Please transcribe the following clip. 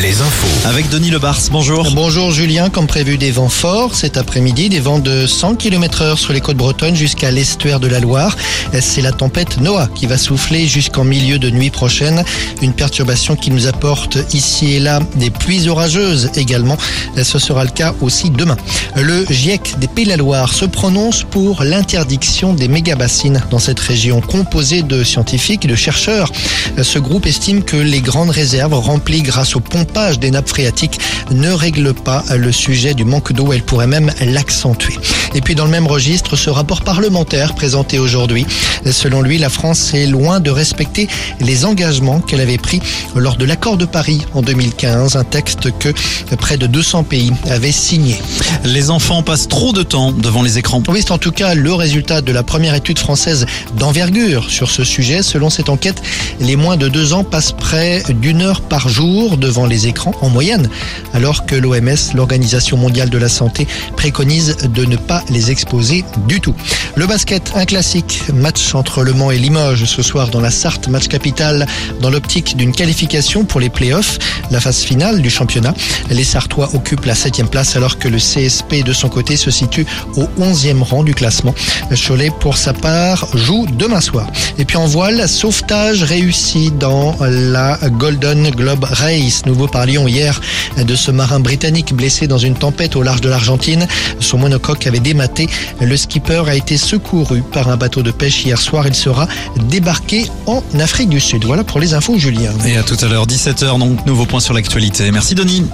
Les infos. Avec Denis Lebars, bonjour. Bonjour Julien, comme prévu des vents forts cet après-midi, des vents de 100 km/h sur les côtes bretonnes jusqu'à l'estuaire de la Loire. C'est la tempête Noah qui va souffler jusqu'en milieu de nuit prochaine. Une perturbation qui nous apporte ici et là des pluies orageuses également. Ce sera le cas aussi demain. Le GIEC des Pays de la Loire se prononce pour l'interdiction des méga-bassines dans cette région composée de scientifiques et de chercheurs. Ce groupe estime que les grandes réserves remplies grâce au pompage des nappes phréatiques ne règle pas le sujet du manque d'eau, elle pourrait même l'accentuer. Et puis dans le même registre, ce rapport parlementaire présenté aujourd'hui. Selon lui, la France est loin de respecter les engagements qu'elle avait pris lors de l'accord de Paris en 2015, un texte que près de 200 pays avaient signé. Les enfants passent trop de temps devant les écrans. Oui, c'est en tout cas le résultat de la première étude française d'envergure sur ce sujet. Selon cette enquête, les moins de 2 ans passent près d'une heure par jour devant les écrans en moyenne, alors que l'OMS, l'Organisation mondiale de la santé, préconise de ne pas les exposer du tout. Le basket, un classique, match entre Le Mans et Limoges ce soir dans la Sarthe, match capital dans l'optique d'une qualification pour les playoffs, la phase finale du championnat. Les Sartois occupent la 7e place alors que le CSP de son côté se situe au 11e rang du classement. Cholet pour sa part joue demain soir. Et puis en voile, sauvetage réussi dans la Golden Globe Race. Nous vous parlions hier de ce marin britannique blessé dans une tempête au large de l'Argentine. Son monocoque avait dématé. Le skipper a été secouru par un bateau de pêche hier soir. Il sera débarqué en Afrique du Sud. Voilà pour les infos, Julien. Et à tout à l'heure, 17h, donc nouveau point sur l'actualité. Merci Denis.